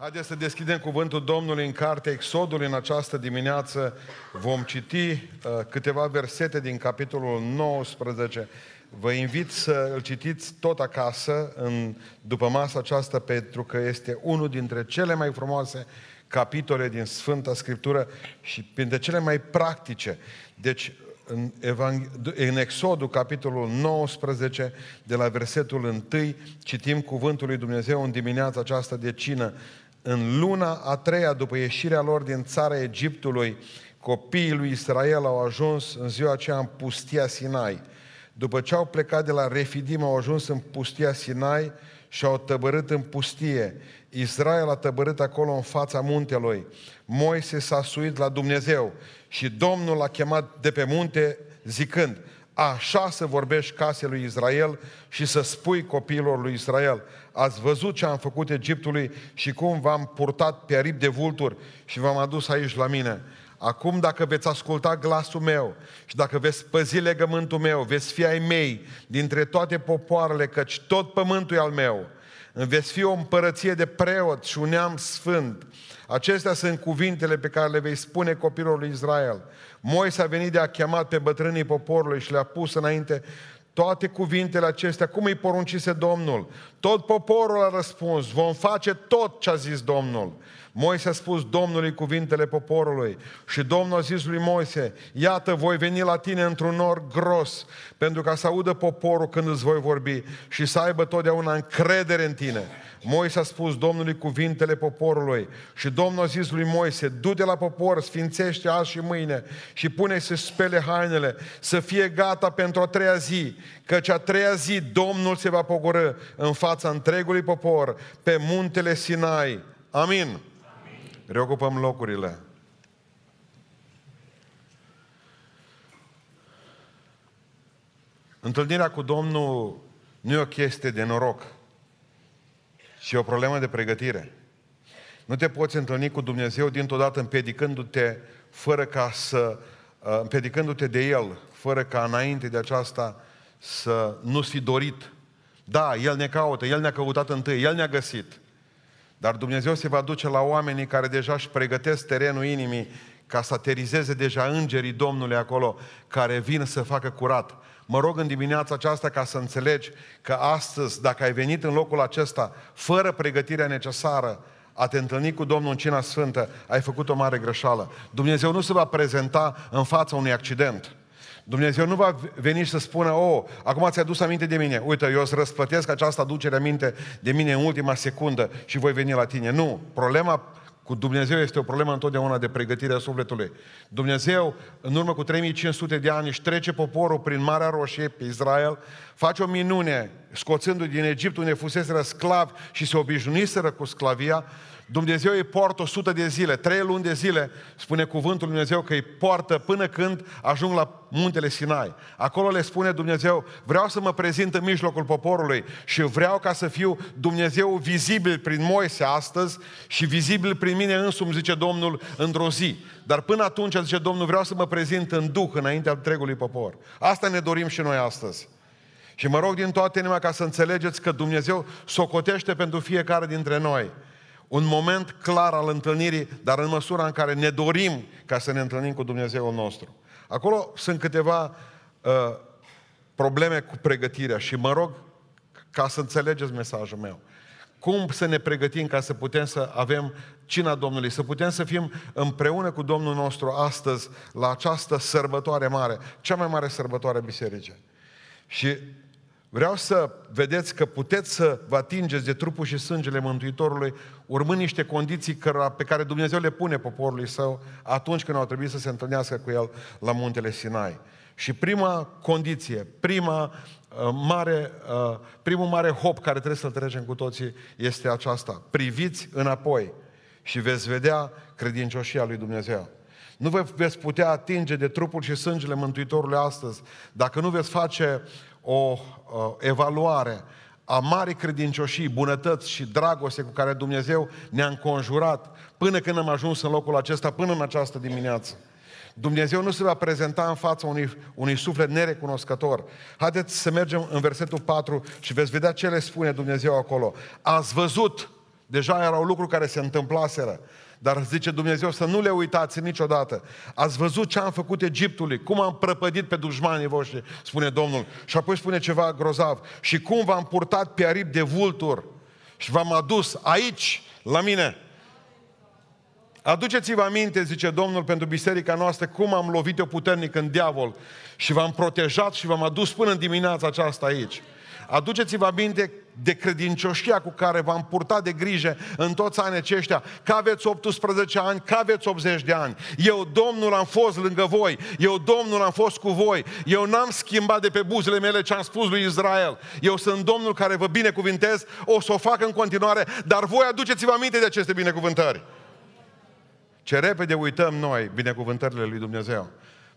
Haideți să deschidem cuvântul Domnului în cartea Exodului. În această dimineață vom citi câteva versete din capitolul 19. Vă invit să îl citiți tot acasă, după masa aceasta, pentru că este unul dintre cele mai frumoase capitole din Sfânta Scriptură și printre cele mai practice. Deci, în Exodul, capitolul 19, de la versetul 1, citim cuvântul lui Dumnezeu în dimineața aceasta de cină. În luna a treia, după ieșirea lor din țara Egiptului, copiii lui Israel au ajuns în ziua aceea în pustia Sinai. După ce au plecat de la Refidim, au ajuns în pustia Sinai și au tăbărât în pustie. Israel a tăbărât acolo în fața muntelui. Moise s-a suit la Dumnezeu și Domnul l-a chemat de pe munte zicând: așa să vorbești casei lui Israel și să spui copiilor lui Israel: ați văzut ce am făcut Egiptului și cum v-am purtat pe aripi de vulturi și v-am adus aici la mine. Acum dacă veți asculta glasul meu și dacă veți păzi legământul meu, veți fi ai mei dintre toate popoarele, căci tot pământul e al meu. Îmi veți fi o împărăție de preot și un neam sfânt. Acestea sunt cuvintele pe care le vei spune copilor lui Israel. Moise a venit de a chemat pe bătrânii poporului și le-a pus înainte toate cuvintele acestea, cum îi poruncise Domnul. Tot poporul a răspuns: vom face tot ce a zis Domnul. Moise a spus Domnului cuvintele poporului și Domnul a zis lui Moise: iată, voi veni la tine într-un nor gros, pentru ca să audă poporul când îți voi vorbi și să aibă totdeauna încredere în tine. Moise a spus Domnului cuvintele poporului și Domnul a zis lui Moise: du-te la popor, sfințește azi și mâine și pune să spele hainele, să fie gata pentru a treia zi, căci a treia zi Domnul se va pogorî în fața întregului popor pe muntele Sinai. Amin. Reocupăm locurile. Întâlnirea cu Domnul nu e o chestie de noroc, ci e o problemă de pregătire. Nu te poți întâlni cu Dumnezeu dintr-o dată împedicându-te de El, fără ca înainte de aceasta să nu fi dorit. Da, El ne caută, El ne-a căutat întâi, El ne-a găsit. Dar Dumnezeu se va duce la oamenii care deja își pregătesc terenul inimii ca să aterizeze deja îngerii Domnului acolo, care vin să facă curat. Mă rog în dimineața aceasta ca să înțelegi că astăzi, dacă ai venit în locul acesta fără pregătirea necesară a te întâlni cu Domnul în Cina Sfântă, ai făcut o mare greșeală. Dumnezeu nu se va prezenta în fața unui accident. Dumnezeu nu va veni și să spună: oh, acum ți-ai adus aminte de mine, uite, eu îți răsplătesc această aducere aminte de mine în ultima secundă și voi veni la tine. Nu, problema cu Dumnezeu este o problemă întotdeauna de pregătire a sufletului. Dumnezeu, în urmă cu 3500 de ani, își trece poporul prin Marea Roșie, pe Israel, face o minune, scoțându-i din Egipt, unde fuseseră sclavi și se obișnuiseră cu sclavia. Dumnezeu îi poartă 100 de zile, 3 luni de zile, spune cuvântul lui Dumnezeu că îi poartă până când ajung la muntele Sinai. Acolo le spune Dumnezeu: vreau să mă prezint în mijlocul poporului și vreau ca să fiu Dumnezeu vizibil prin Moise astăzi și vizibil prin mine însumi, zice Domnul, într-o zi. Dar până atunci, zice Domnul, vreau să mă prezint în Duh înaintea întregului popor. Asta ne dorim și noi astăzi. Și mă rog din toată inima ca să înțelegeți că Dumnezeu socotește pentru fiecare dintre noi un moment clar al întâlnirii, dar în măsura în care ne dorim ca să ne întâlnim cu Dumnezeul nostru. Acolo sunt câteva probleme cu pregătirea și mă rog ca să înțelegeți mesajul meu. Cum să ne pregătim ca să putem să avem cina Domnului, să putem să fim împreună cu Domnul nostru astăzi la această sărbătoare mare, cea mai mare sărbătoare a bisericii. Și vreau să vedeți că puteți să vă atingeți de trupul și sângele Mântuitorului urmând niște condiții pe care Dumnezeu le pune poporului său atunci când au trebuit să se întâlnească cu el la muntele Sinai. Și prima condiție, primul mare hop care trebuie să-l trecem cu toții este aceasta: priviți înapoi și veți vedea credincioșia lui Dumnezeu. Nu vă veți putea atinge de trupul și sângele Mântuitorului astăzi dacă nu veți face o evaluare a marii credincioșii, bunătăți și dragoste cu care Dumnezeu ne-a înconjurat până când am ajuns în locul acesta, până în această dimineață. Dumnezeu nu se va prezenta în fața unui suflet nerecunoscător. Haideți să mergem în versetul 4 și veți vedea ce le spune Dumnezeu acolo. Ați văzut Deja erau lucruri care se întâmplaseră. Dar zice Dumnezeu să nu le uitați niciodată. Ați văzut ce am făcut Egiptului, cum am prăpădit pe dușmanii voștri, spune Domnul. Și apoi spune ceva grozav. Și cum v-am purtat pe aripi de vulturi și v-am adus aici, la mine. Aduceți-vă aminte, zice Domnul, pentru biserica noastră, cum am lovit-o puternic în diavol și v-am protejat și v-am adus până în dimineața aceasta aici. Aduceți-vă aminte de credincioșia cu care v-am purtat de grijă în toți anii aceștia, că aveți 18 ani, că aveți 80 de ani. Eu, Domnul, am fost lângă voi. Eu, Domnul, am fost cu voi. Eu n-am schimbat de pe buzele mele ce am spus lui Israel. Eu sunt Domnul care vă binecuvântez, o să o fac în continuare, dar voi aduceți-vă aminte de aceste binecuvântări. Ce repede uităm noi binecuvântările lui Dumnezeu.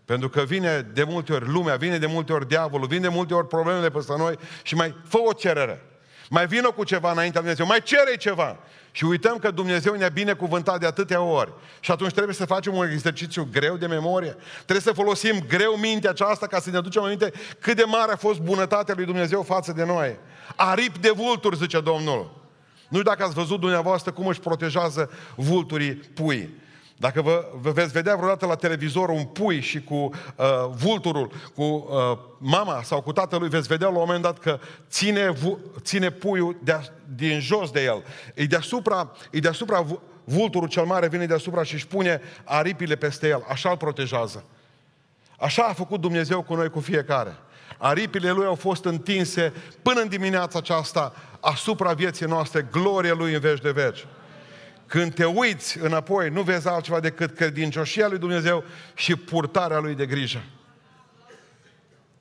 Pentru că vine de multe ori lumea, vine de multe ori diavolul, vine de multe ori problemele peste noi și mai fă o cerere. Mai vină cu ceva înaintea lui Dumnezeu, mai cere ceva. Și uităm că Dumnezeu ne-a binecuvântat de atâtea ori. Și atunci trebuie să facem un exercițiu greu de memorie. Trebuie să folosim greu mintea aceasta ca să ne aducem aminte cât de mare a fost bunătatea lui Dumnezeu față de noi. Aripi de vulturi, zice Domnul. Nu știu dacă ați văzut dumneavoastră cum își protejează vulturii pui. Dacă vă veți vedea vreodată la televizor un pui și cu vulturul, cu mama sau cu tatălui, veți vedea la un moment dat că ține puiul din jos de el. E deasupra vulturul cel mare, vine deasupra și își pune aripile peste el. Așa îl protejează. Așa a făcut Dumnezeu cu noi, cu fiecare. Aripile Lui au fost întinse până în dimineața aceasta asupra vieții noastre, glorie Lui în veci de veci. Când te uiți înapoi, nu vezi altceva decât credincioșia lui Dumnezeu și purtarea Lui de grijă.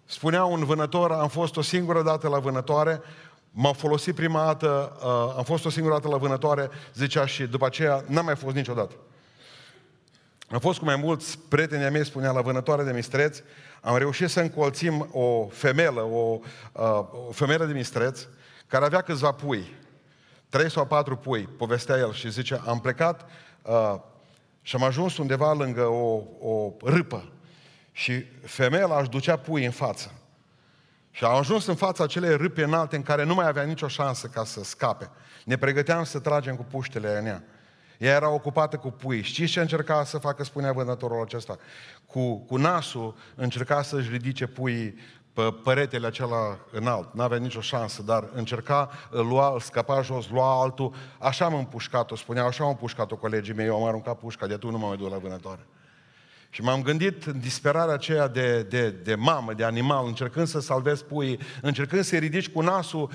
Spunea un vânător, am fost o singură dată la vânătoare, m-am folosit prima dată, am fost o singură dată la vânătoare, zicea, și după aceea n-am mai fost niciodată. Am fost cu mai mulți prieteni ai mei, spunea, la vânătoare de mistreți, am reușit să încolțim o femelă de mistreți, care avea câțiva pui. 3 sau 4 pui, povestea el, și zice, am plecat și am ajuns undeva lângă o râpă și femeia își ducea pui în față. Și am ajuns în fața acelei râpe înalte în care nu mai avea nicio șansă ca să scape. Ne pregăteam să tragem cu puștele în ea. Ea era ocupată cu pui. Știți ce încerca să facă, spunea vânătorul acesta? Cu nasul încerca să-și ridice puii pe peretele acela înalt, n-avea nicio șansă, dar încerca, îl lua, îl scăpa jos, lua altul. Așa am împușcat-o, spunea, așa am împușcat-o colegii mei, eu am aruncat pușca, de atunci nu mă mai duc la vânătoare. Și m-am gândit în disperarea aceea de mamă, de animal, încercând să salvez puii, încercând să-i ridici cu nasul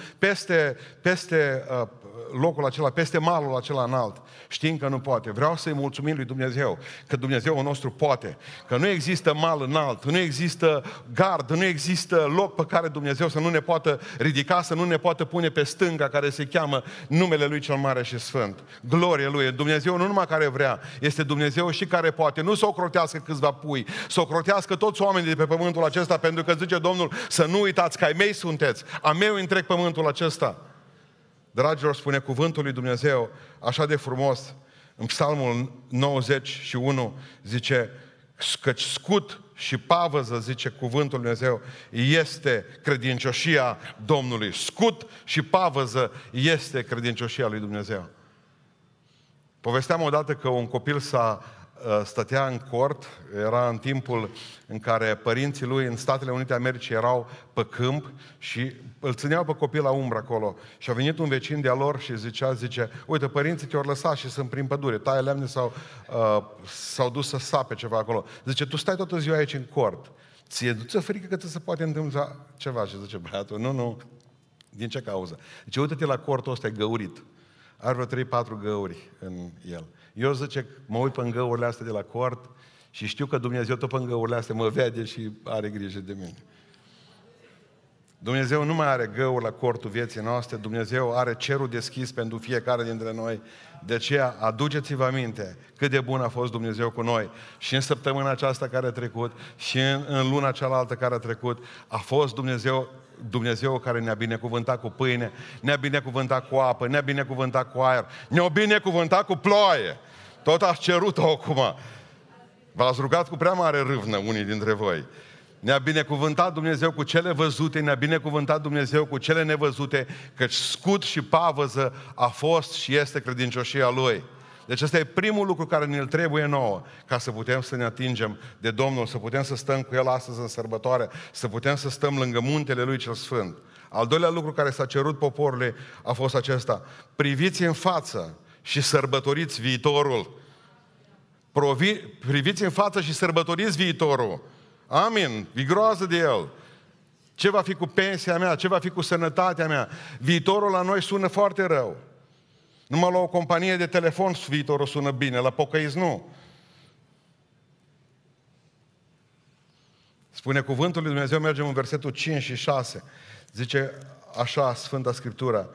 peste locul acela, peste malul acela înalt, știind că nu poate. Vreau să-i mulțumim lui Dumnezeu, că Dumnezeul nostru poate, că nu există mal înalt, nu există gard, nu există loc pe care Dumnezeu să nu ne poată ridica, să nu ne poată pune pe stânga care se cheamă numele Lui cel mare și sfânt. Glorie Lui! Dumnezeu nu numai care vrea, este Dumnezeu și care poate. Nu s-o crotească câțiva pui, s-o crotească toți oamenii de pe pământul acesta, pentru că zice Domnul, să nu uitați că ai mei sunteți, a meu întreg pământul acesta. Dragilor, spune cuvântul lui Dumnezeu așa de frumos în Psalmul 91, zice, căci scut și pavăză, zice cuvântul lui Dumnezeu, este credincioșia Domnului. Scut și pavăză este credincioșia lui Dumnezeu. Povesteam odată că un copil stătea în cort, era în timpul în care părinții lui în Statele Unite ale Americii erau pe câmp și îl țineau pe copil la umbră acolo. Și a venit un vecin de-a lor și zice, uite, părinții te-au lăsat și sunt prin pădure, taie lemne sau s-au dus să sape ceva acolo. Zice, tu stai toată ziua aici în cort, ți-e frică că ți se poate întâmpla ceva? Și zice, băiatul, nu, din ce cauză? Zice, uite-te la cortul ăsta, e găurit, are vreo 3-4 găuri în el. Eu, zice, mă uit pe îngăurile astea de la cort și știu că Dumnezeu tot pe îngăurile astea mă vede și are grijă de mine. Dumnezeu nu mai are găuri la cortul vieții noastre, Dumnezeu are cerul deschis pentru fiecare dintre noi. De aceea, aduceți-vă aminte cât de bun a fost Dumnezeu cu noi. Și în săptămâna aceasta care a trecut, și în luna cealaltă care a trecut, a fost Dumnezeu care ne-a binecuvântat cu pâine, ne-a binecuvântat cu apă, ne-a binecuvântat cu aer, ne-a binecuvântat cu ploaie. Tot ați cerut-o acum. V-ați rugat cu prea mare râvnă unii dintre voi. Ne-a binecuvântat Dumnezeu cu cele văzute, ne-a binecuvântat Dumnezeu cu cele nevăzute, căci scut și pavăză a fost și este credincioșia Lui. Deci ăsta e primul lucru care ne-l trebuie nouă, ca să putem să ne atingem de Domnul, să putem să stăm cu El astăzi în sărbătoare, să putem să stăm lângă muntele Lui cel Sfânt. Al doilea lucru care s-a cerut poporului a fost acesta: priviți în față și sărbătoriți viitorul. Priviți în față și sărbătoriți viitorul. Amin, e groază de el. Ce va fi cu pensia mea? Ce va fi cu sănătatea mea? Viitorul la noi sună foarte rău. Numai la o companie de telefon viitorul sună bine, la pocăiți nu. Spune cuvântul lui Dumnezeu, mergem în versetul 5 și 6. Zice așa Sfânta Scriptură: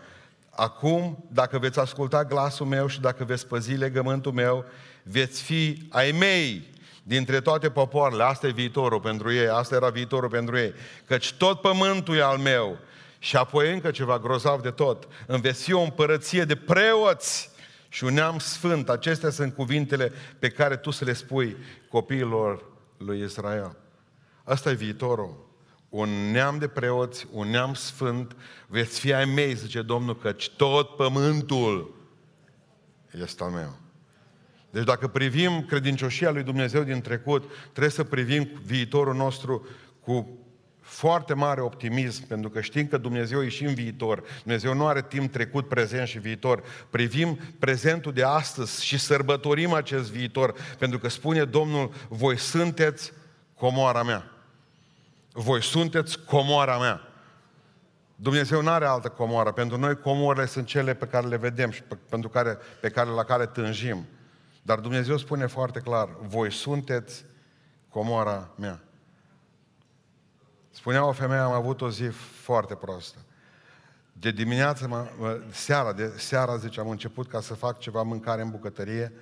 acum, dacă veți asculta glasul meu și dacă veți păzi legământul meu, veți fi ai mei dintre toate popoarele. Asta e viitorul pentru ei, asta era viitorul pentru ei. Căci tot pământul e al meu. Și apoi încă ceva grozav de tot: îmi veți fi o împărăție de preoți și un neam sfânt. Acestea sunt cuvintele pe care tu să le spui copiilor lui Israel. Asta e viitorul. Un neam de preoți, un neam sfânt, veți fi ai mei, zice Domnul, căci tot pământul este al meu. Deci dacă privim credincioșia lui Dumnezeu din trecut, trebuie să privim viitorul nostru cu foarte mare optimism, pentru că știm că Dumnezeu e și în viitor. Dumnezeu nu are timp trecut, prezent și viitor. Privim prezentul de astăzi și sărbătorim acest viitor, pentru că spune Domnul: voi sunteți comoara mea. Voi sunteți comoara mea. Dumnezeu nu are altă comoară. Pentru noi comoarele sunt cele pe care le vedem și la care tânjim. Dar Dumnezeu spune foarte clar: voi sunteți comoara mea. Spunea o femeie, am avut o zi foarte prostă. De dimineață, seara, zice, am început ca să fac ceva mâncare în bucătărie.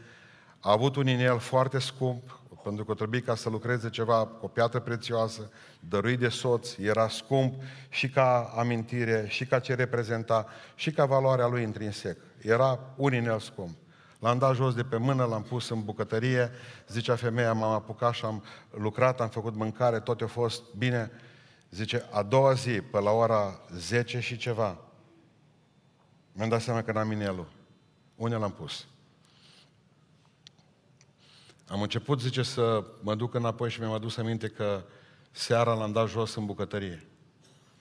A avut un inel foarte scump, pentru că trebuie ca să lucreze ceva cu o piatră prețioasă, dăruit de soț, era scump și ca amintire, și ca ce reprezenta, și ca valoarea lui intrinsec. Era un inel scump. L-am dat jos de pe mână, l-am pus în bucătărie, zicea femeia, m-am apucat și am lucrat, am făcut mâncare, tot a fost bine. Zice, a doua zi, pe la ora 10 și ceva, mi-am dat seama că n-am inelul. Unde l-am pus? Am început, zice, să mă duc înapoi și mi-am adus aminte că seara l-am dat jos în bucătărie.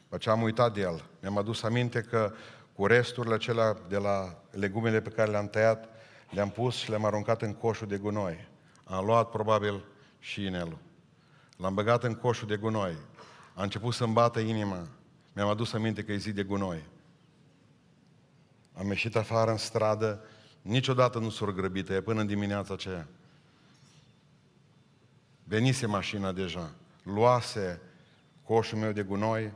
După ce am uitat de el, mi-am adus aminte că cu resturile acelea de la legumele pe care le-am tăiat, le-am pus și le-am aruncat în coșul de gunoi. Am luat probabil și inelul. L-am băgat în coșul de gunoi. A început să-mi bată inima. Mi-am adus aminte că e zi de gunoi. Am ieșit afară în stradă. Niciodată nu s-au grăbit, e până în dimineața aceea. Venise mașina deja. Luase coșul meu de gunoi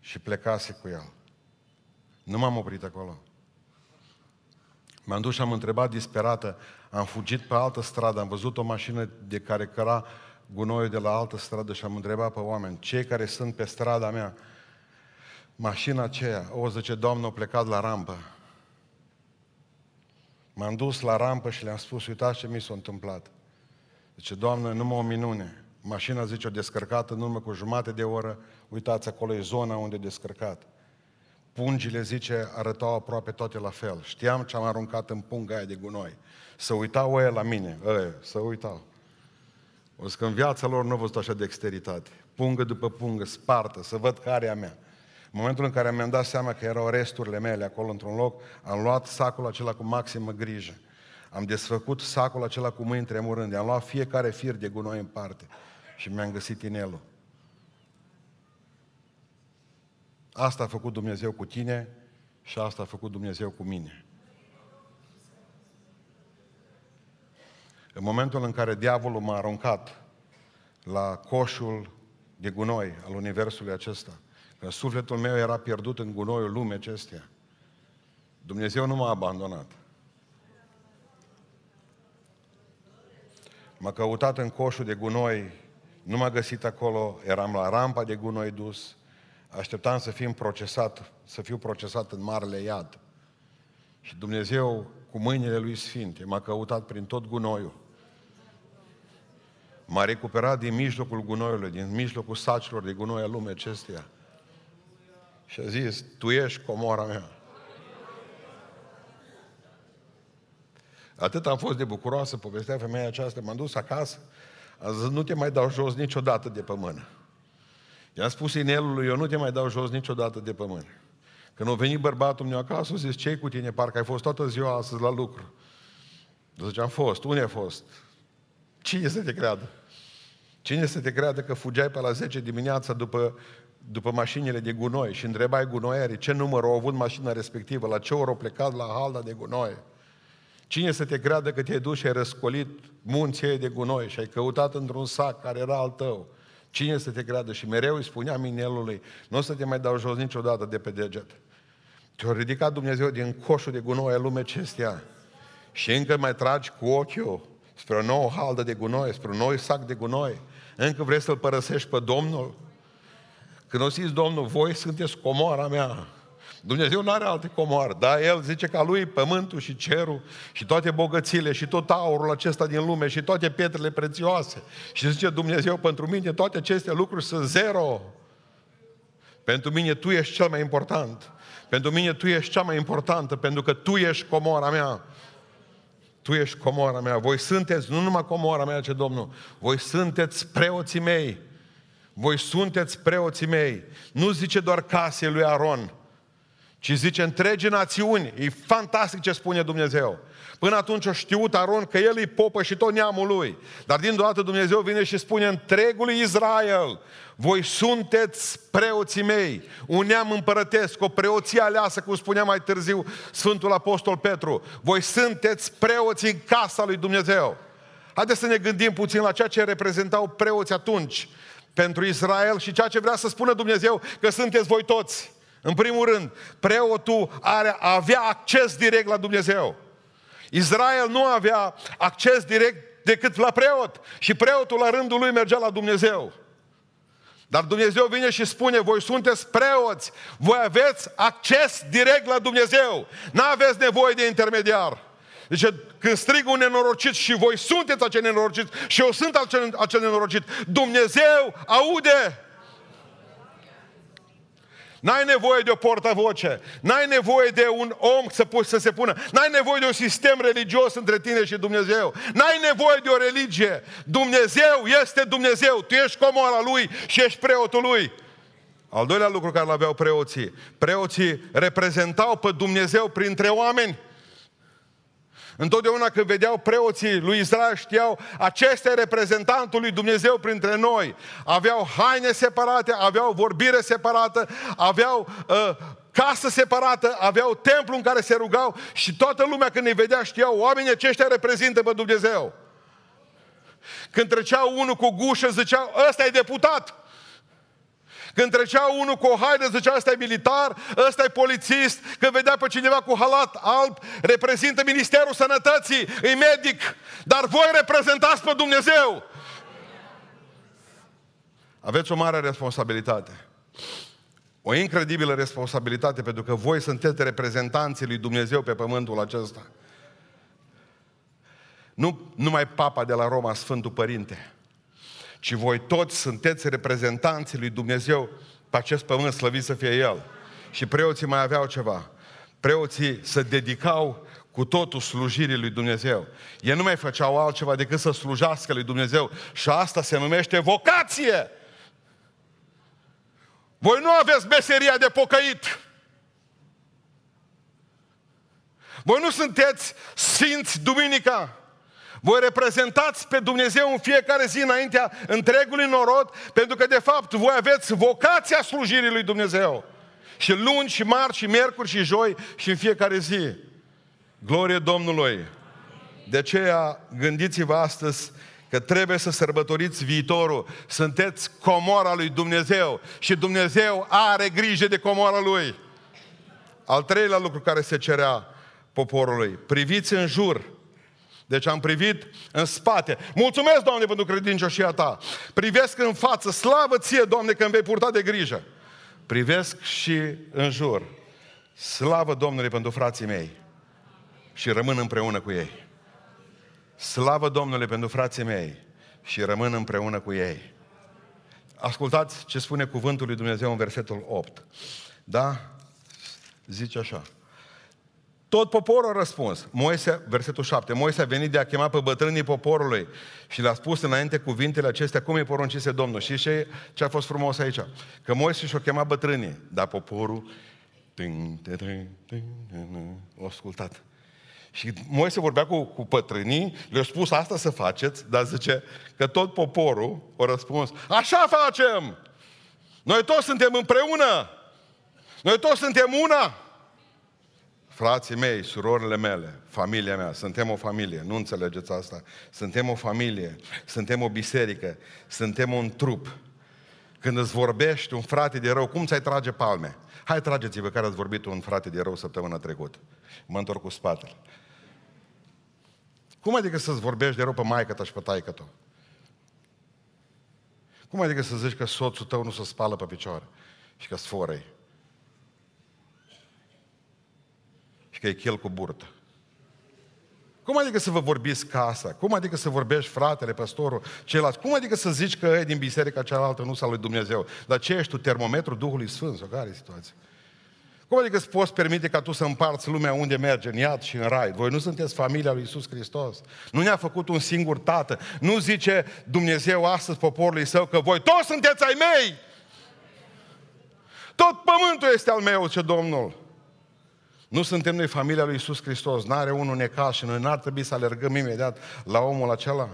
și plecase cu el. Nu m-am oprit acolo. M-am dus și am întrebat disperată, am fugit pe altă stradă, am văzut o mașină de care căra gunoiul de la altă stradă și am întrebat pe oameni, cei care sunt pe strada mea, mașina aceea, o, zice, Doamne, a plecat la rampă. M-am dus la rampă și le-am spus, uitați ce mi s-a întâmplat. Zice, Doamne, numai o minune. Mașina, zice, a descărcat în urmă cu jumate de oră, uitați, acolo e zona unde a descărcat. Pungile, zice, arătau aproape toate la fel. Știam ce am aruncat în punga aia de gunoi. Să uitau ăia la mine, să uitau. O zic că în viața lor nu au văzut așa dexteritate. Pungă după pungă, spartă, să văd care e a mea. În momentul în care mi-am dat seama că erau resturile mele acolo într-un loc, am luat sacul acela cu maximă grijă. Am desfăcut sacul acela cu mâini tremurând. Am luat fiecare fir de gunoi în parte și mi-am găsit inelul. Asta a făcut Dumnezeu cu tine și asta a făcut Dumnezeu cu mine. În momentul în care diavolul m-a aruncat la coșul de gunoi al universului acesta, când sufletul meu era pierdut în gunoiul lumii acesteia, Dumnezeu nu m-a abandonat. M-a căutat în coșul de gunoi, nu m-a găsit acolo, eram la rampa de gunoi dus, așteptam să fiu procesat în marele iad. Și Dumnezeu, cu mâinile Lui Sfinte, m-a căutat prin tot gunoiul. M-a recuperat din mijlocul gunoiului, din mijlocul sacilor de gunoi al lumii acesteia. Și a zis, tu ești comora mea. Atât am fost de bucuroasă, povestea femeia aceasta, m-am dus acasă, a zis, nu te mai dau jos niciodată de pe mână. I-a spus inelului, eu nu te mai dau jos niciodată de pe mână. Când a venit bărbatul meu acasă, a zis, ce-i cu tine? Parcă ai fost toată ziua astăzi la lucru. Zice, am fost. Unde ai fost? Cine să te creadă? Cine să te creadă că fugeai pe la 10 dimineața după mașinile de gunoi și întrebai gunoierii ce număr au avut mașina respectivă, la ce oră au plecat la halda de gunoi? Cine să te creadă că te-ai dus și ai răscolit munții de gunoi și ai căutat într-un sac care era al tău? Cine să te creadă? Și mereu îi spuneam inelului, nu o să te mai dau jos niciodată de pe deget. Te-a ridicat Dumnezeu din coșul de gunoi al lumii acesteia și încă mai tragi cu ochiul spre o nouă haldă de gunoi, spre un nou sac de gunoi. Încă vrei să-L părăsești pe Domnul? Când o zis Domnul, voi sunteți comora mea. Dumnezeu nu are alte comoare, dar El zice că a Lui pământul și cerul și toate bogățile și tot aurul acesta din lume și toate pietrele prețioase. Și zice Dumnezeu, pentru mine toate aceste lucruri sunt zero. Pentru mine Tu ești cel mai important. Pentru mine Tu ești cea mai importantă, pentru că Tu ești comora mea. Tu ești comora mea. Voi sunteți, nu numai comora mea, ce Domnul, voi sunteți preoții mei. Voi sunteți preoții mei. Nu zice doar casei lui Aron, ci zice întregi națiuni. E fantastic ce spune Dumnezeu. Până atunci a știut Aron că el e popă și tot neamul lui. Dar din deodată Dumnezeu vine și spune întregului Israel, voi sunteți preoții mei, un neam împărătesc, o preoție aleasă, cum spunea mai târziu Sfântul Apostol Petru. Voi sunteți preoții în casa lui Dumnezeu. Haideți să ne gândim puțin la ceea ce reprezentau preoții atunci pentru Israel și ceea ce vrea să spună Dumnezeu că sunteți voi toți. În primul rând, preotul avea acces direct la Dumnezeu. Israel nu avea acces direct decât la preot. Și preotul la rândul lui mergea la Dumnezeu. Dar Dumnezeu vine și spune, voi sunteți preoți, voi aveți acces direct la Dumnezeu. N-aveți nevoie de intermediar. Deci când strig un nenorocit și voi sunteți acel nenorocit și eu sunt acel nenorocit, Dumnezeu aude. N-ai nevoie de o portavoce, n-ai nevoie de un om să se pună, n-ai nevoie de un sistem religios între tine și Dumnezeu, n-ai nevoie de o religie. Dumnezeu este Dumnezeu, tu ești comora Lui și ești preotul Lui. Al doilea lucru care l-aveau preoții, preoții reprezentau pe Dumnezeu printre oameni. Întotdeauna când vedeau preoții lui Israel, știau, acesta e reprezentantul lui Dumnezeu printre noi. Aveau haine separate, aveau vorbire separată, aveau casă separată, aveau templu în care se rugau și toată lumea când îi vedea știau, oamenii aceștia reprezintă pe Dumnezeu. Când trecea unul cu gușă, ziceau, ăsta e deputat. Când trecea unul cu o haină, zicea, ăsta e militar, ăsta e polițist. Când vedea pe cineva cu halat alb, reprezintă Ministerul Sănătății, e medic. Dar voi reprezentați pe Dumnezeu. Aveți o mare responsabilitate. O incredibilă responsabilitate, pentru că voi sunteți reprezentanții lui Dumnezeu pe pământul acesta. Nu numai Papa de la Roma, Sfântul Părinte, ci voi toți sunteți reprezentanții lui Dumnezeu pe acest pământ, slăvit să fie El. Și preoții mai aveau ceva. Preoții se dedicau cu totul slujirii lui Dumnezeu. Ei nu mai făceau altceva decât să slujească lui Dumnezeu. Și asta se numește vocație. Voi nu aveți meseria de pocăit. Voi nu sunteți sfinți duminica. Voi reprezentați pe Dumnezeu în fiecare zi înaintea întregului norod, pentru că, de fapt, voi aveți vocația slujirii lui Dumnezeu. Și luni, și marți, și miercuri, și joi, și în fiecare zi. Glorie Domnului! De aceea, gândiți-vă astăzi că trebuie să sărbătoriți viitorul. Sunteți comora lui Dumnezeu și Dumnezeu are grijă de comora Lui. Al treilea lucru care se cerea poporului, priviți în jur. Deci am privit în spate. Mulțumesc, Doamne, pentru credincioșia Ta. Privesc în față. Slavă Ție, Doamne, că îmi vei purta de grijă. Privesc și în jur. Slavă Domnului pentru frații mei. Și rămân împreună cu ei. Slavă Domnului pentru frații mei. și rămân împreună cu ei. Ascultați ce spune cuvântul lui Dumnezeu în versetul 8. Da? Zice așa. Tot poporul a răspuns. Moise, versetul 7. Moise a venit de a chema pe bătrânii poporului și le-a spus înainte cuvintele acestea, cum îi poruncise Domnul. Și ce a fost frumos aici? Că Moise și-o chema bătrânii, dar poporul o ascultat. Și Moise vorbea cu bătrânii, le-a spus asta să faceți, dar zice că tot poporul a răspuns, așa facem! Noi toți suntem împreună! Noi toți suntem una! Frații mei, surorile mele, familia mea, suntem o familie, nu înțelegeți asta? Suntem o familie, suntem o biserică, suntem un trup. Când îți vorbești un frate de rău, cum ți-ai trage palme? Hai, trageți-vă care ați vorbit un frate de rău săptămâna trecută. Mă întorc cu spatele. Cum adică să-ți vorbești de rău pe maică-ta și pe taică-ta? Cum adică să zici că soțul tău nu se spală pe picioare și că sforă-i? Și că e chel cu burtă. Cum adică să vă vorbiți casa? Cum adică să vorbești fratele, pastorul, ceilalți? Cum adică să zici că e din biserica cealaltă, nu s-a lui Dumnezeu? Dar ce ești tu, termometrul Duhului Sfânt? Sau care e situația? Cum adică îți poți permite ca tu să împarți lumea unde merge, în iad și în rai? Voi nu sunteți familia lui Iisus Hristos. Nu ne-a făcut un singur tată. Nu zice Dumnezeu astăzi poporului său că voi toți sunteți ai mei! Tot pământul este al meu, zice Domnul. Nu suntem noi familia lui Iisus Hristos, n-are unul necaz și noi n-ar trebui să alergăm imediat la omul acela.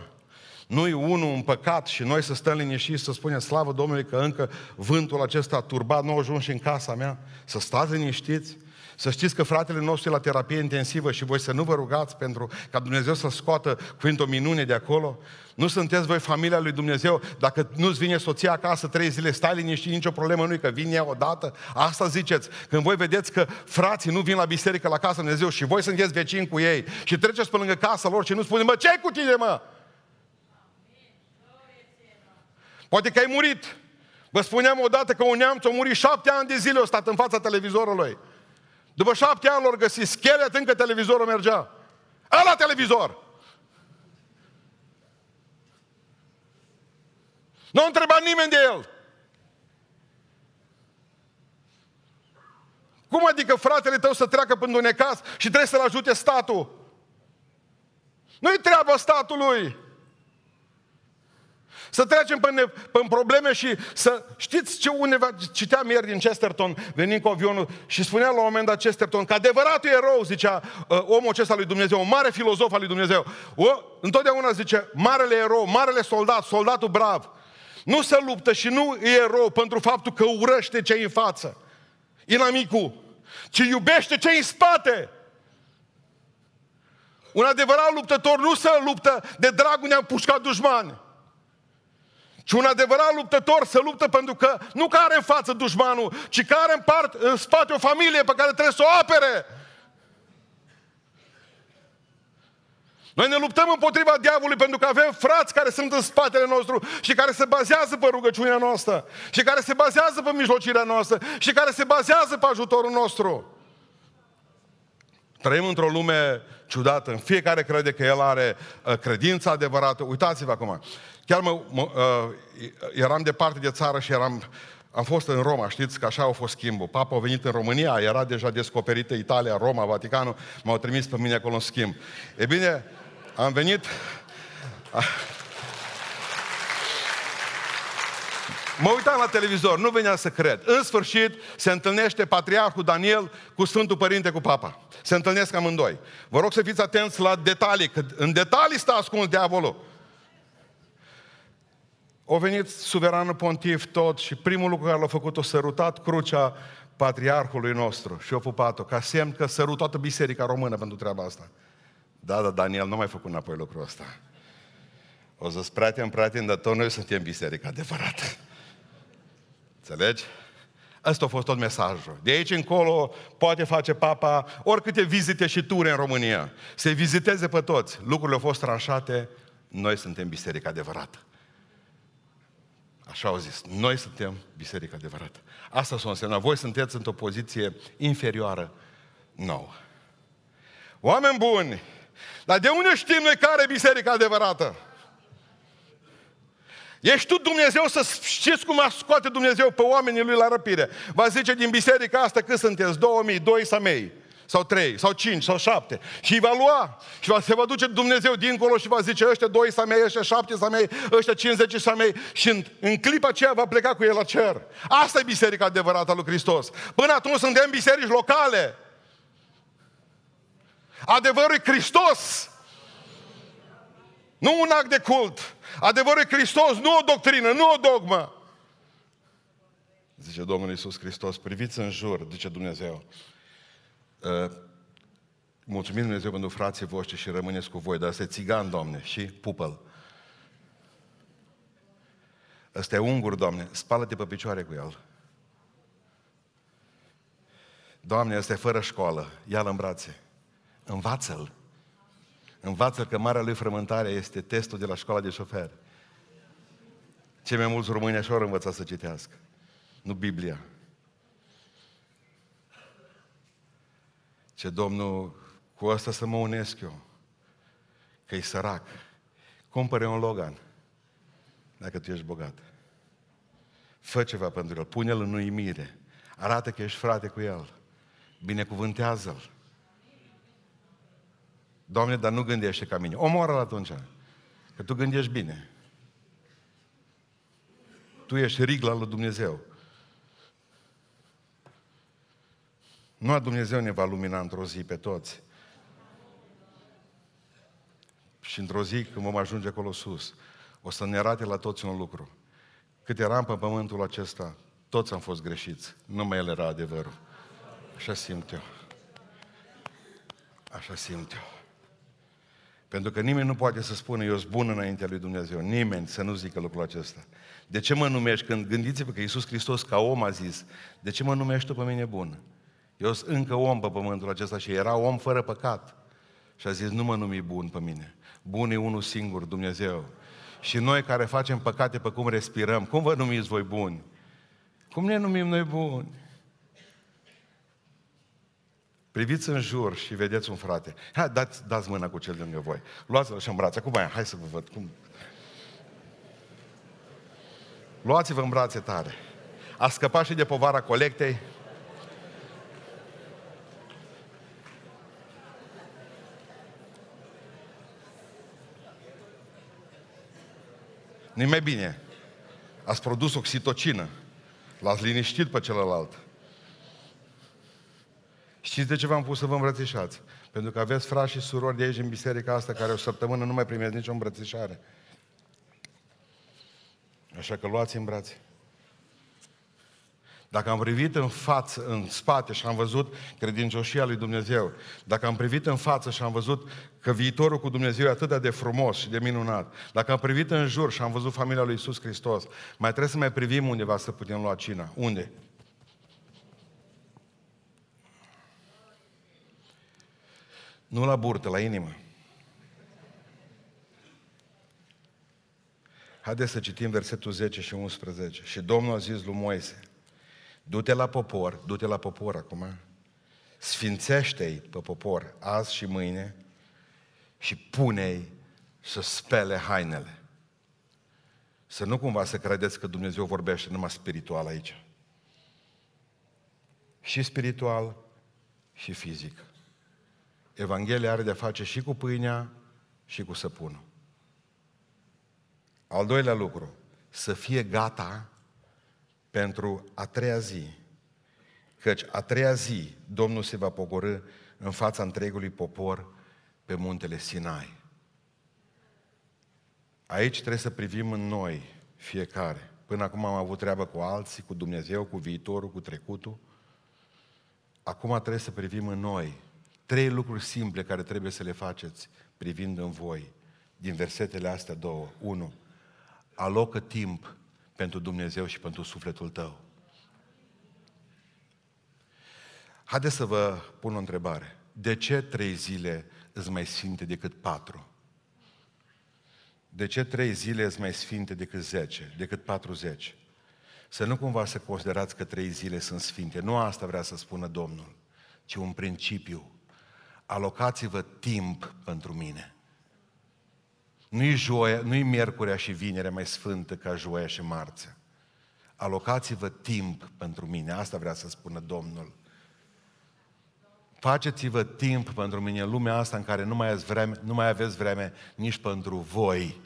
Nu-i unul în păcat și noi să stăm liniștiți, să spunem slavă Domnului că încă vântul acesta turbat nu a ajuns și în casa mea. Să stați liniștiți, să știți că fratele nostru e la terapie intensivă și voi să nu vă rugați pentru ca Dumnezeu să scoată cuvânt o minune de acolo. Nu sunteți voi familia lui Dumnezeu, dacă nu-ți vine soția acasă 3 zile, stai liniștit, nicio problemă nu-i că vine ea odată. Asta ziceți, când voi vedeți că frații nu vin la biserică, la casa Dumnezeu și voi sunteți vecini cu ei și treceți pe lângă casa lor și nu spune, mă, ce-i cu tine, mă? Poate că ai murit. Vă spuneam odată că un neamț a murit 7 ani de zile, a stat în fața televizorului. După 7 ani l-au găsit schelet, încă televizorul mergea. Ala televizor! Nu a întrebat nimeni de el. Cum adică fratele tău să treacă până un necaz și trebuie să-l ajute statul? Nu-i treaba statului. Să trecem până probleme și să știți ce undeva, citeam ieri din Chesterton, venind cu avionul și spunea la un moment dat Chesterton că adevăratul erou, zicea omul acesta lui Dumnezeu, un mare filozof al lui Dumnezeu, întotdeauna zice, marele erou, marele soldat, soldatul brav, nu se luptă și nu e erou pentru faptul că urăște ce-i în față, inamicul, ci iubește ce-i în spate. Un adevărat luptător nu se luptă de dragul ne-a împușcat dușmani. Și un adevărat luptător se luptă pentru că nu că are în față dușmanul, ci că are în spate o familie pe care trebuie să o apere. Noi ne luptăm împotriva diavolului pentru că avem frați care sunt în spatele nostru și care se bazează pe rugăciunea noastră și care se bazează pe mijlocirea noastră și care se bazează pe ajutorul nostru. Trăim într-o lume ciudată, în fiecare crede că el are credința adevărată. Uitați-vă acum, chiar eram departe de țară și am fost în Roma, știți că așa a fost schimbul. Papa a venit în România, era deja descoperită Italia, Roma, Vaticanul, m-au trimis pe mine acolo în schimb. E bine, am venit... Mă uitam la televizor, nu venea să cred. În sfârșit se întâlnește Patriarhul Daniel cu Sfântul Părinte, cu Papa. Se întâlnesc amândoi. Vă rog să fiți atenți la detalii, că în detalii stă ascuns diavolul. A venit suveranul pontif tot și primul lucru care l-a făcut, a sărutat crucea Patriarhului nostru și a pupat-o, ca semn că sărut toată biserica română pentru treaba asta. Da, Daniel nu mai făcut înapoi lucrul ăsta. O zis, prieten, dar tot noi suntem biserica adevărată. Înțelegi? Ăsta a fost tot mesajul. De aici încolo poate face Papa oricâte vizite și ture în România. Să-i viziteze pe toți. Lucrurile au fost tranșate. Noi suntem biserica adevărată. Așa au zis. Noi suntem biserica adevărată. Asta s-o însemna. Voi sunteți într-o poziție inferioară nouă. Oameni buni, dar de unde știm noi care e biserica adevărată? Ești tu Dumnezeu să știți cum a scoate Dumnezeu pe oamenii Lui la răpire. Va zice din biserica asta cât sunteți, 2000, 2 samei, sau 3, sau 5, sau 7. Și va lua, și se va duce Dumnezeu dincolo și va zice ăștia 2 samei, ăștia 7 samei, ăștia 50 samei. Și în clipa aceea va pleca cu el la cer. Asta e biserica adevărată a lui Hristos. Până atunci suntem biserici locale. Adevărul e Hristos. Nu un act de cult. Adevărul e Hristos, nu o doctrină, nu o dogmă. Zice Domnul Iisus Hristos, priviți în jur, zice Dumnezeu. Mulțumim Dumnezeu pentru frații voștri și rămâneți cu voi, dar ăsta e țigan, Doamne, și pupă-l. Ăsta e ungur, Doamne, spală-te pe picioare cu el. Doamne, ăsta e fără școală, ia-l în brațe, învață-l. Învață că marea lui frământare este testul de la școala de șofer. Cei mai mulți români așa au învățat să citească, nu Biblia. Ce Domnul, cu asta să mă unesc eu, că-i sărac. Cumpără un Logan, dacă tu ești bogat. Fă ceva pentru el, pune-l în uimire, arată că ești frate cu el, binecuvântează-l. Doamne, dar nu gândește ca mine. Omoară-l atunci, că tu gândești bine. Tu ești rigla lui Dumnezeu. Nu Dumnezeu ne va lumina într-o zi pe toți. Și într-o zi, când vom ajunge acolo sus, o să ne arate la toți un lucru. Cât eram pe pământul acesta, toți am fost greșiți. Numai El era adevărul. Așa simt eu. Așa simt eu. Pentru că nimeni nu poate să spună eu sunt bun înaintea lui Dumnezeu. Nimeni să nu zică lucrul acesta. De ce mă numești? Când gândiți-vă că Iisus Hristos ca om a zis, de ce mă numești tu pe mine bun? Eu sunt încă om pe pământul acesta și era om fără păcat. Și a zis, nu mă numi bun pe mine. Bun e unul singur, Dumnezeu. Și noi care facem păcate pe cum respirăm, cum vă numiți voi buni? Cum ne numim noi buni? Priviți în jur și vedeți un frate. Hai, dați mâna cu cel lângă voi. Luați-l și în brațe. Acum aia, hai să vă văd. Cum... Luați-vă în brațe tare. A scăpat și de povara colectei. Nu-i mai bine. Ați produs oxitocină. L-ați liniștit pe celălalt. Știți de ce v-am pus să vă îmbrățișați? Pentru că aveți frați și surori de aici în biserica asta care o săptămână nu mai primesc nicio îmbrățișare. Așa că luați în brațe. Dacă am privit în față, în spate și am văzut credincioșia lui Dumnezeu, dacă am privit în față și am văzut că viitorul cu Dumnezeu e atât de frumos și de minunat, dacă am privit în jur și am văzut familia lui Iisus Hristos, mai trebuie să mai privim undeva să putem lua cina. Unde? Nu la burtă, la inimă. Haideți să citim versetul 10 și 11. Și Domnul a zis lui Moise, du-te la popor, du-te la popor acum, sfințește-i pe popor azi și mâine și pune-i să spele hainele. Să nu cumva să credeți că Dumnezeu vorbește numai spiritual aici. Și spiritual și fizic. Evanghelia are de-a face și cu pâinea și cu săpunul. Al doilea lucru, să fie gata pentru a treia zi, căci a treia zi Domnul se va pogorî în fața întregului popor pe muntele Sinai. Aici trebuie să privim în noi fiecare. Până acum am avut treabă cu alții, cu Dumnezeu, cu viitorul, cu trecutul. Acum trebuie să privim în noi. Trei lucruri simple care trebuie să le faceți privind în voi, din versetele astea două. 1. Alocă timp pentru Dumnezeu și pentru sufletul tău. Haideți să vă pun o întrebare. De ce 3 zile îți mai sfinte decât 4? De ce 3 zile îți mai sfinte decât 10, decât 40? Să nu cumva să considerați că 3 zile sunt sfinte. Nu asta vrea să spună Domnul, ci un principiu. Alocați-vă timp pentru mine. Nu-i joia, nu-i miercurea și vinerea mai sfântă ca joia și marțea. Alocați-vă timp pentru mine, asta vrea să spună Domnul. Faceți-vă timp pentru mine în lumea asta în care nu mai aveți vreme nici pentru voi.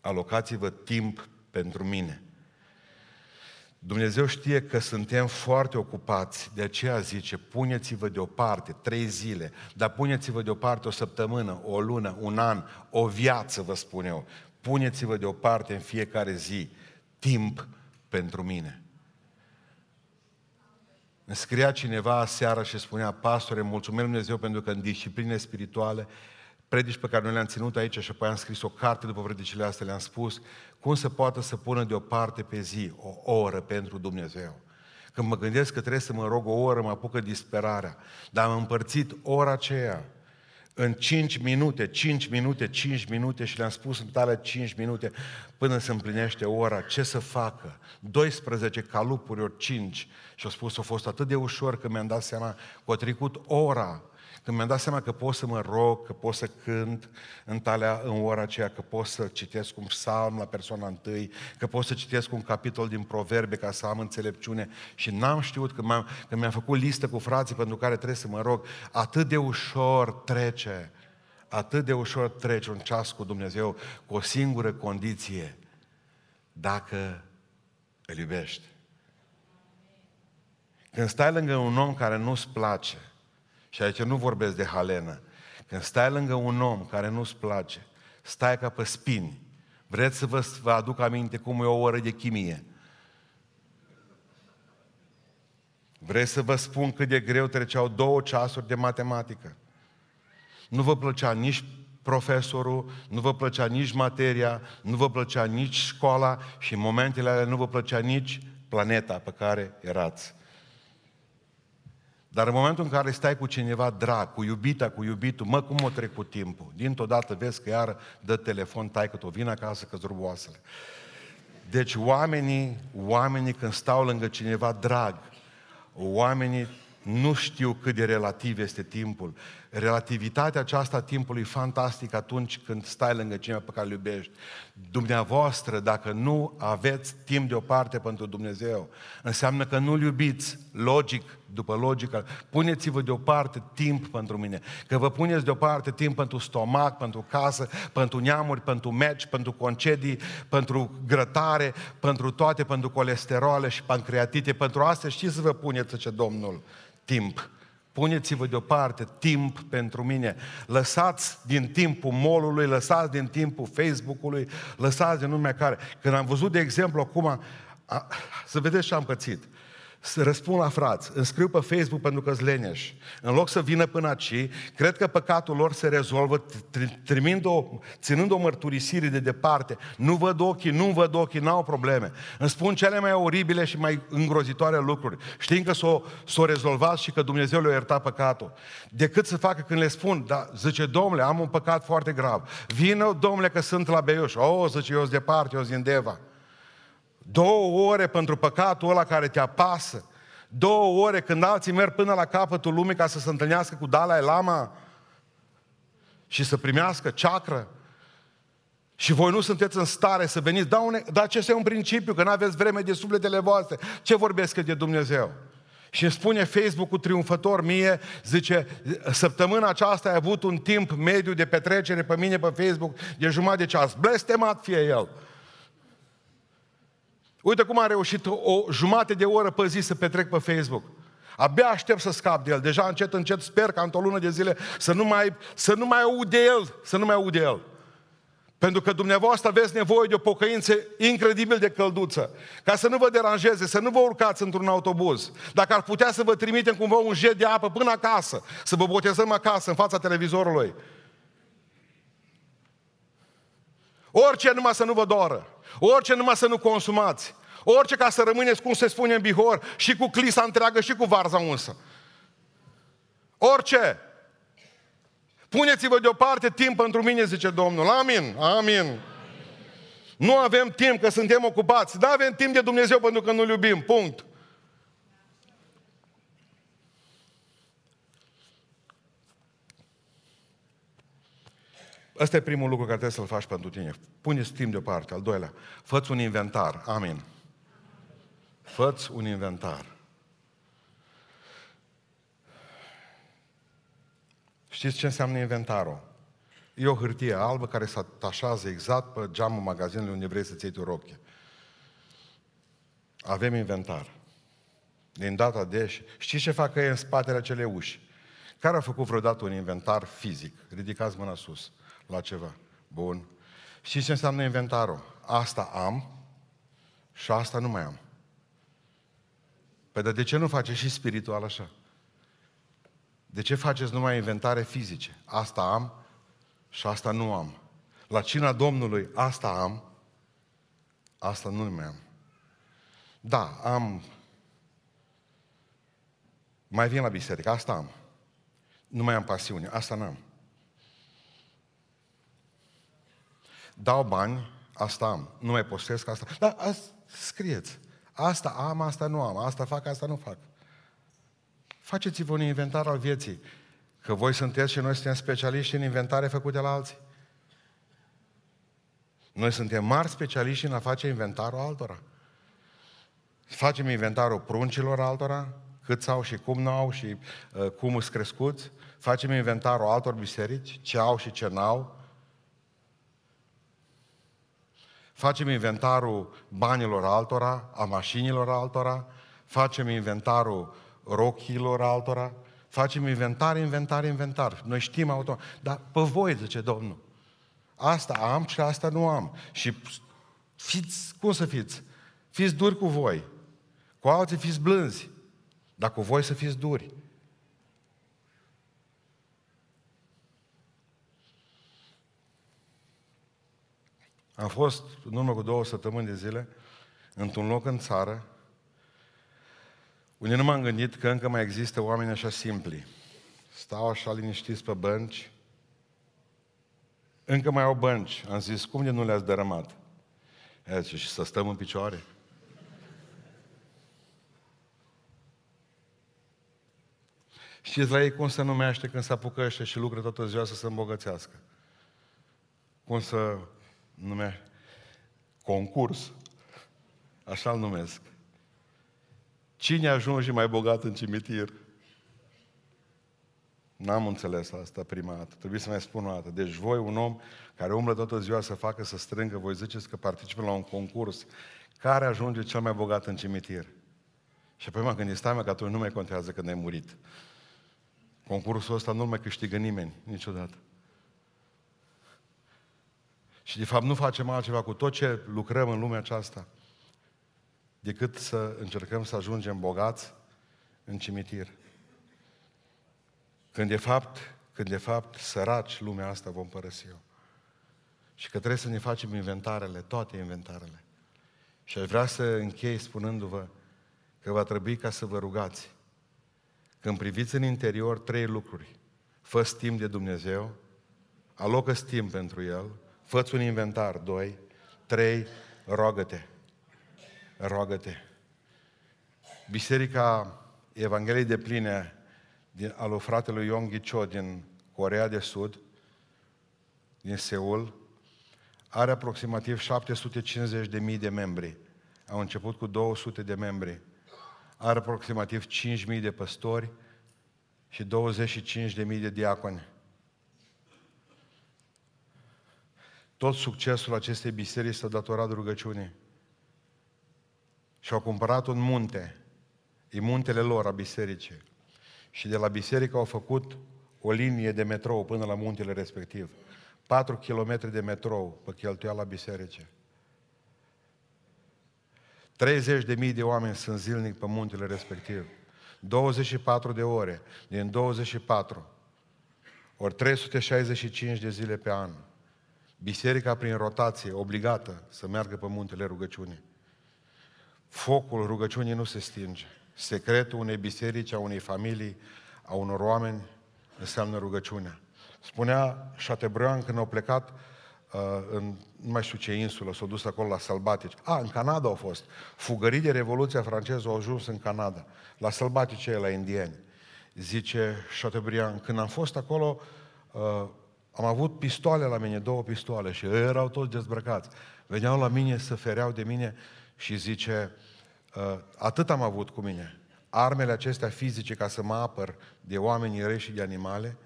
Alocați-vă timp pentru mine. Dumnezeu știe că suntem foarte ocupați, de aceea zice, puneți-vă deoparte 3 zile, dar puneți-vă deoparte o săptămână, o lună, un an, o viață, vă spun eu. Puneți-vă deoparte în fiecare zi timp pentru mine. Îmi scria cineva aseară și spunea, pastore, mulțumesc Dumnezeu pentru că în discipline spirituale, predici pe care noi le-am ținut aici și apoi am scris o carte după predicile astea, le-am spus, cum se poate să pună deoparte pe zi o oră pentru Dumnezeu. Când mă gândesc că trebuie să mă rog o oră, mă apucă disperarea. Dar am împărțit ora aceea în 5 minute și le-am spus în tale 5 minute până se împlinește ora, ce să facă? 12 calupuri ori 5 și au spus, a fost atât de ușor că mi-am dat seama că a trecut ora. Când mi-am dat seama că pot să mă rog, că pot să cânt în ora aceea, că pot să citesc un psalm la persoana întâi, că pot să citesc un capitol din Proverbe ca să am înțelepciune și n-am știut că mi-am făcut listă cu frații pentru care trebuie să mă rog. Atât de ușor trece, atât de ușor trece un ceas cu Dumnezeu cu o singură condiție, dacă îl iubești. Când stai lângă un om care nu-ți place, și aici nu vorbesc de halenă. Când stai lângă un om care nu-ți place, stai ca pe spini. Vreți să vă aduc aminte cum e o oră de chimie? Vreți să vă spun cât de greu treceau 2 ceasuri de matematică? Nu vă plăcea nici profesorul, nu vă plăcea nici materia, nu vă plăcea nici școala și în momentele alea nu vă plăcea nici planeta pe care erați. Dar în momentul în care stai cu cineva drag, cu iubita, cu iubitul, mă, cum o trec cu timpul? Dintr-o dată vezi că iară dă telefon, tai că-t-o vin acasă, că-ți rup oasele. Deci oamenii când stau lângă cineva drag, oamenii nu știu cât de relativ este timpul. Relativitatea aceasta a timpului e fantastică atunci când stai lângă cineva pe care îl iubești. Dumneavoastră, dacă nu aveți timp deoparte pentru Dumnezeu, înseamnă că nu-L iubiți, logic, după logică. Puneți-vă deoparte timp pentru mine. Că vă puneți deoparte timp pentru stomac, pentru casă, pentru neamuri, pentru meci, pentru concedii, pentru grătare, pentru toate, pentru colesterole și pancreatite. Pentru astea știți să vă puneți, zice Domnul, timp. Puneți-vă deoparte timp pentru mine. Lăsați din timpul molului, lăsați din timpul Facebook-ului, lăsați din lumea care. Când am văzut, de exemplu, acum, să vedeți ce am pățit. Să răspund la frați, îmi scriu pe Facebook pentru că-s leneși. În loc să vină până aici, cred că păcatul lor se rezolvă ținând o mărturisire de departe. Nu văd ochii, n-au probleme. Îmi spun cele mai oribile și mai îngrozitoare lucruri, știind că s-o rezolvat și că Dumnezeu le-a iertat păcatul. Decât să facă când le spun, da, zice, domnule, am un păcat foarte grav. Vină, domnule, că sunt la Beiuș. Zice, eu-s departe, eu-s din Deva. 2 ore pentru păcatul ăla care te apasă. 2 ore când alții merg până la capătul lumii ca să se întâlnească cu Dalai Lama și să primească ceacră. Și voi nu sunteți în stare să veniți. Dar acesta e un principiu, că n-aveți vreme de sufletele voastre. Ce vorbesc eu de Dumnezeu? Și îmi spune Facebook-ul triumfător mie, zice, săptămâna aceasta ai avut un timp mediu de petrecere pe mine pe Facebook de 1/2 de ceas. Blestemat fie el! Uite cum am reușit o 1/2 de oră pe zi să petrec pe Facebook. Abia aștept să scap de el. Deja încet, sper că într-o lună de zile să nu mai aud de el. Pentru că dumneavoastră aveți nevoie de o pocăință incredibil de călduță. Ca să nu vă deranjeze, să nu vă urcați într-un autobuz. Dacă ar putea să vă trimitem cumva un jet de apă până acasă, să vă botezăm acasă, în fața televizorului. Orice numai să nu vă doară. Orice numai să nu consumați. Orice ca să rămâneți, cum se spune în Bihor, și cu clisa întreagă și cu varza unsă. Orice. Puneți-vă deoparte timp pentru mine, zice Domnul. Amin. Nu avem timp, că suntem ocupați. Nu avem timp de Dumnezeu pentru că nu-L iubim. Punct. Ăsta e primul lucru care trebuie să-l faci pentru tine. Pune-ți timp deoparte. Al doilea, fă-ți un inventar. Amin. Fă-ți un inventar. Știți ce înseamnă inventarul? E o hârtie albă care se atașează exact pe geamul magazinului unde vrei să-ți iei tu rochie. Avem inventar. Din data de... Știți ce fac ei în spatele acelei uși? Care a făcut vreodată un inventar fizic? Ridicați mâna sus la ceva. Bun. Știți ce înseamnă inventarul? Asta am și asta nu mai am. Păi de ce nu face și spiritual așa? De ce faceți numai inventare fizice? Asta am și asta nu am. La cina Domnului, asta am, asta nu mai am. Da, am... Mai vin la biserică, asta am. Nu mai am pasiune, asta n-am. Dau bani, asta am. Nu mai postez, asta... Da, scrieți. Asta am, asta nu am. Asta fac, asta nu fac. Faceți-vă un inventar al vieții. Că voi sunteți și noi suntem specialiști în inventare făcute la alții. Noi suntem mari specialiști în a face inventarul altora. Facem inventarul pruncilor altora, cât au și cum nu au și cum îți crescuți. Facem inventarul altor biserici, ce au și ce n-au. Facem inventarul banilor altora, a mașinilor altora. Facem inventarul rochilor altora. Facem inventar. Noi știm automat. Dar pe voi, zice Domnul, asta am și asta nu am. Și fiți, cum să fiți? Fiți duri cu voi. Cu alții fiți blânzi. Dar cu voi să fiți duri. Am fost, în urmă cu 2 săptămâni de zile, într-un loc în țară, unde nu m-am gândit că încă mai există oameni așa simpli. Stau așa liniștiți pe bănci. Încă mai au bănci. Am zis, cum de nu le-ați dărâmat? Ea zice, și să stăm în picioare? Știți la ei cum se numește când se apucă ăștia și lucră toată ziua să se îmbogățească? Cum se numește? Concurs. Așa îl numesc. Cine ajunge mai bogat în cimitir? N-am înțeles asta prima dată. Trebuie să mai spun o dată. Deci voi, un om care umblă toată ziua să facă, să strângă, voi ziceți că participă la un concurs. Care ajunge cel mai bogat în cimitir? Și apoi mă gândesc, stai mă, că atunci nu mai contează că ne-ai murit. Concursul ăsta nu mai câștigă nimeni, niciodată. Și de fapt nu facem altceva cu tot ce lucrăm în lumea aceasta decât să încercăm să ajungem bogați în cimitir. Când de fapt săraci lumea asta vom părăsi-o. Și că trebuie să ne facem inventarele, toate inventarele. Și aș vrea să închei spunându-vă că va trebui ca să vă rugați. Când priviți în interior, 3 lucruri. Fă-ți timp de Dumnezeu, alocă-ți timp pentru El, fă-ți un inventar, 2, 3, roagă-te. Roagă-te. Biserica Evangheliei de Pline al lui fratelui Yonggi Cho din Coreea de Sud, din Seoul, are aproximativ 750.000 de membri. Au început cu 200 de membri. Are aproximativ 5.000 de păstori și 25.000 de diaconi. Tot succesul acestei biserici s-a datorat rugăciunii. Și au cumpărat un munte. E muntele lor a bisericii. Și de la biserică au făcut o linie de metrou până la muntele respectiv. 4 km de metrou pe cheltuiala bisericii. 30.000 de oameni sunt zilnic pe muntele respectiv. 24 de ore din 24 ori 365 de zile pe an. Biserica prin rotație obligată să meargă pe muntele rugăciunii. Focul rugăciunii nu se stinge. Secretul unei biserici, a unei familii, a unor oameni înseamnă rugăciunea. Spunea Chateaubriand când au plecat în nu mai știu ce insulă, s-au dus acolo la sălbatici. În Canada au fost. Fugării de Revoluția franceză au ajuns în Canada, la sălbatice, la indieni. Zice Chateaubriand, când am fost acolo, Am avut pistoale la mine, 2 pistoale, și ei erau toți dezbrăcați. Veneau la mine, se fereau de mine și zice, atât am avut cu mine, armele acestea fizice ca să mă apăr de oamenii răi și de animale,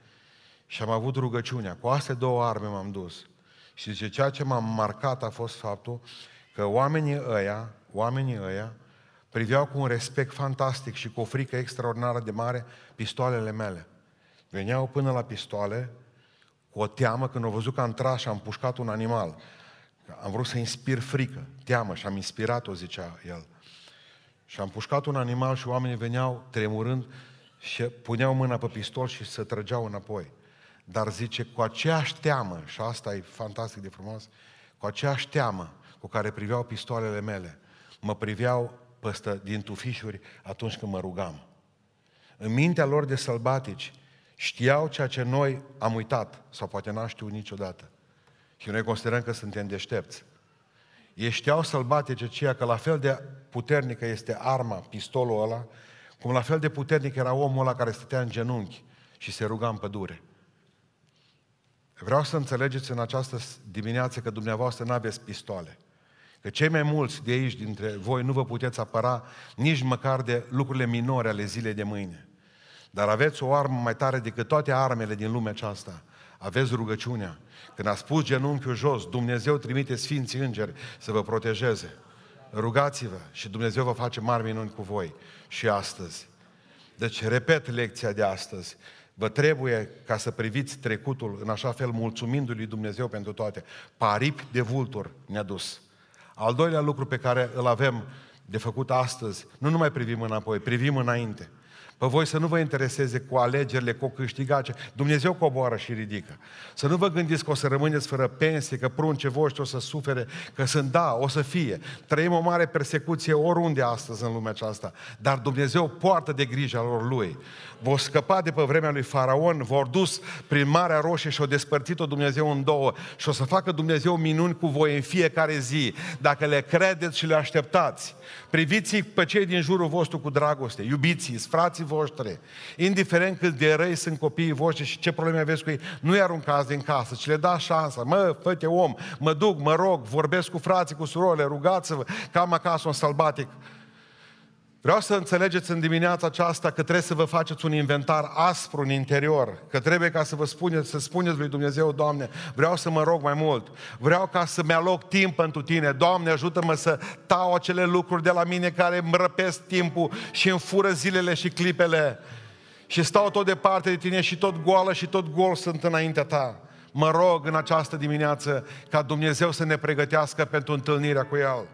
și am avut rugăciunea. Cu astea 2 arme m-am dus. Și zice, ceea ce m-am marcat a fost faptul că oamenii ăia priveau cu un respect fantastic și cu o frică extraordinară de mare pistoalele mele. Veneau până la pistoale cu o teamă, când au văzut că am tras și am pușcat un animal. Am vrut să inspir frică, teamă, și am inspirat-o, zicea el. Și am pușcat un animal și oamenii veneau tremurând și puneau mâna pe pistol și se trăgeau înapoi. Dar zice, cu aceeași teamă, și asta e fantastic de frumos, cu aceeași teamă cu care priveau pistoalele mele, mă priveau păstă din tufișuri atunci când mă rugam. În mintea lor de sălbatici știau ceea ce noi am uitat, sau poate n-am știut niciodată. Și noi considerăm că suntem deștepți. Ei știau sălbatici aceea că la fel de puternică este arma, pistolul ăla, cum la fel de puternic era omul ăla care stătea în genunchi și se ruga în pădure. Vreau să înțelegeți în această dimineață că dumneavoastră n-aveți pistoale. Că cei mai mulți de aici, dintre voi, nu vă puteți apăra nici măcar de lucrurile minore ale zilei de mâine. Dar aveți o armă mai tare decât toate armele din lumea aceasta. Aveți rugăciunea. Când ați pus genunchiul jos, Dumnezeu trimite sfinții îngeri să vă protejeze. Rugați-vă și Dumnezeu vă face mari minuni cu voi și astăzi. Deci, repet lecția de astăzi. Vă trebuie ca să priviți trecutul în așa fel, mulțumindu-Lui Dumnezeu pentru toate. Paripi de vulturi ne-a dus. Al doilea lucru pe care îl avem de făcut astăzi, nu numai privim înapoi, privim înainte. Pe voi să nu vă intereseze cu alegerile, cu câștigace. Dumnezeu coboară și ridică. Să nu vă gândiți că o să rămâneți fără pensie, că pruncii voștri o să sufere, că sunt, da, o să fie. Trăim o mare persecuție oriunde astăzi în lumea aceasta. Dar Dumnezeu poartă de grija lor Lui. Vor scăpa de pe vremea lui Faraon, vor dus prin Marea Roșie și-o despărțit-o Dumnezeu în două. Și o să facă Dumnezeu minuni cu voi în fiecare zi, dacă le credeți și le așteptați. Priviți-i pe cei din jurul vostru cu dragoste, iubiți-i, frații voștri, indiferent cât de răi sunt copiii voștri și ce probleme aveți cu ei, nu-i aruncați din casă, ci le dați șansa. Mă, fă-te om, mă duc, mă rog, vorbesc cu frații, cu surorile, rugați-vă, că am acasă un sălbatic. Vreau să înțelegeți în dimineața aceasta că trebuie să vă faceți un inventar aspru în interior, că trebuie ca să vă spuneți, să spuneți lui Dumnezeu, Doamne, vreau să mă rog mai mult, vreau ca să-mi aloc timp pentru Tine, Doamne, ajută-mă să tau acele lucruri de la mine care îmi răpesc timpul și îmi fură zilele și clipele și stau tot departe de Tine și tot goală și tot gol sunt înaintea Ta. Mă rog în această dimineață ca Dumnezeu să ne pregătească pentru întâlnirea cu El.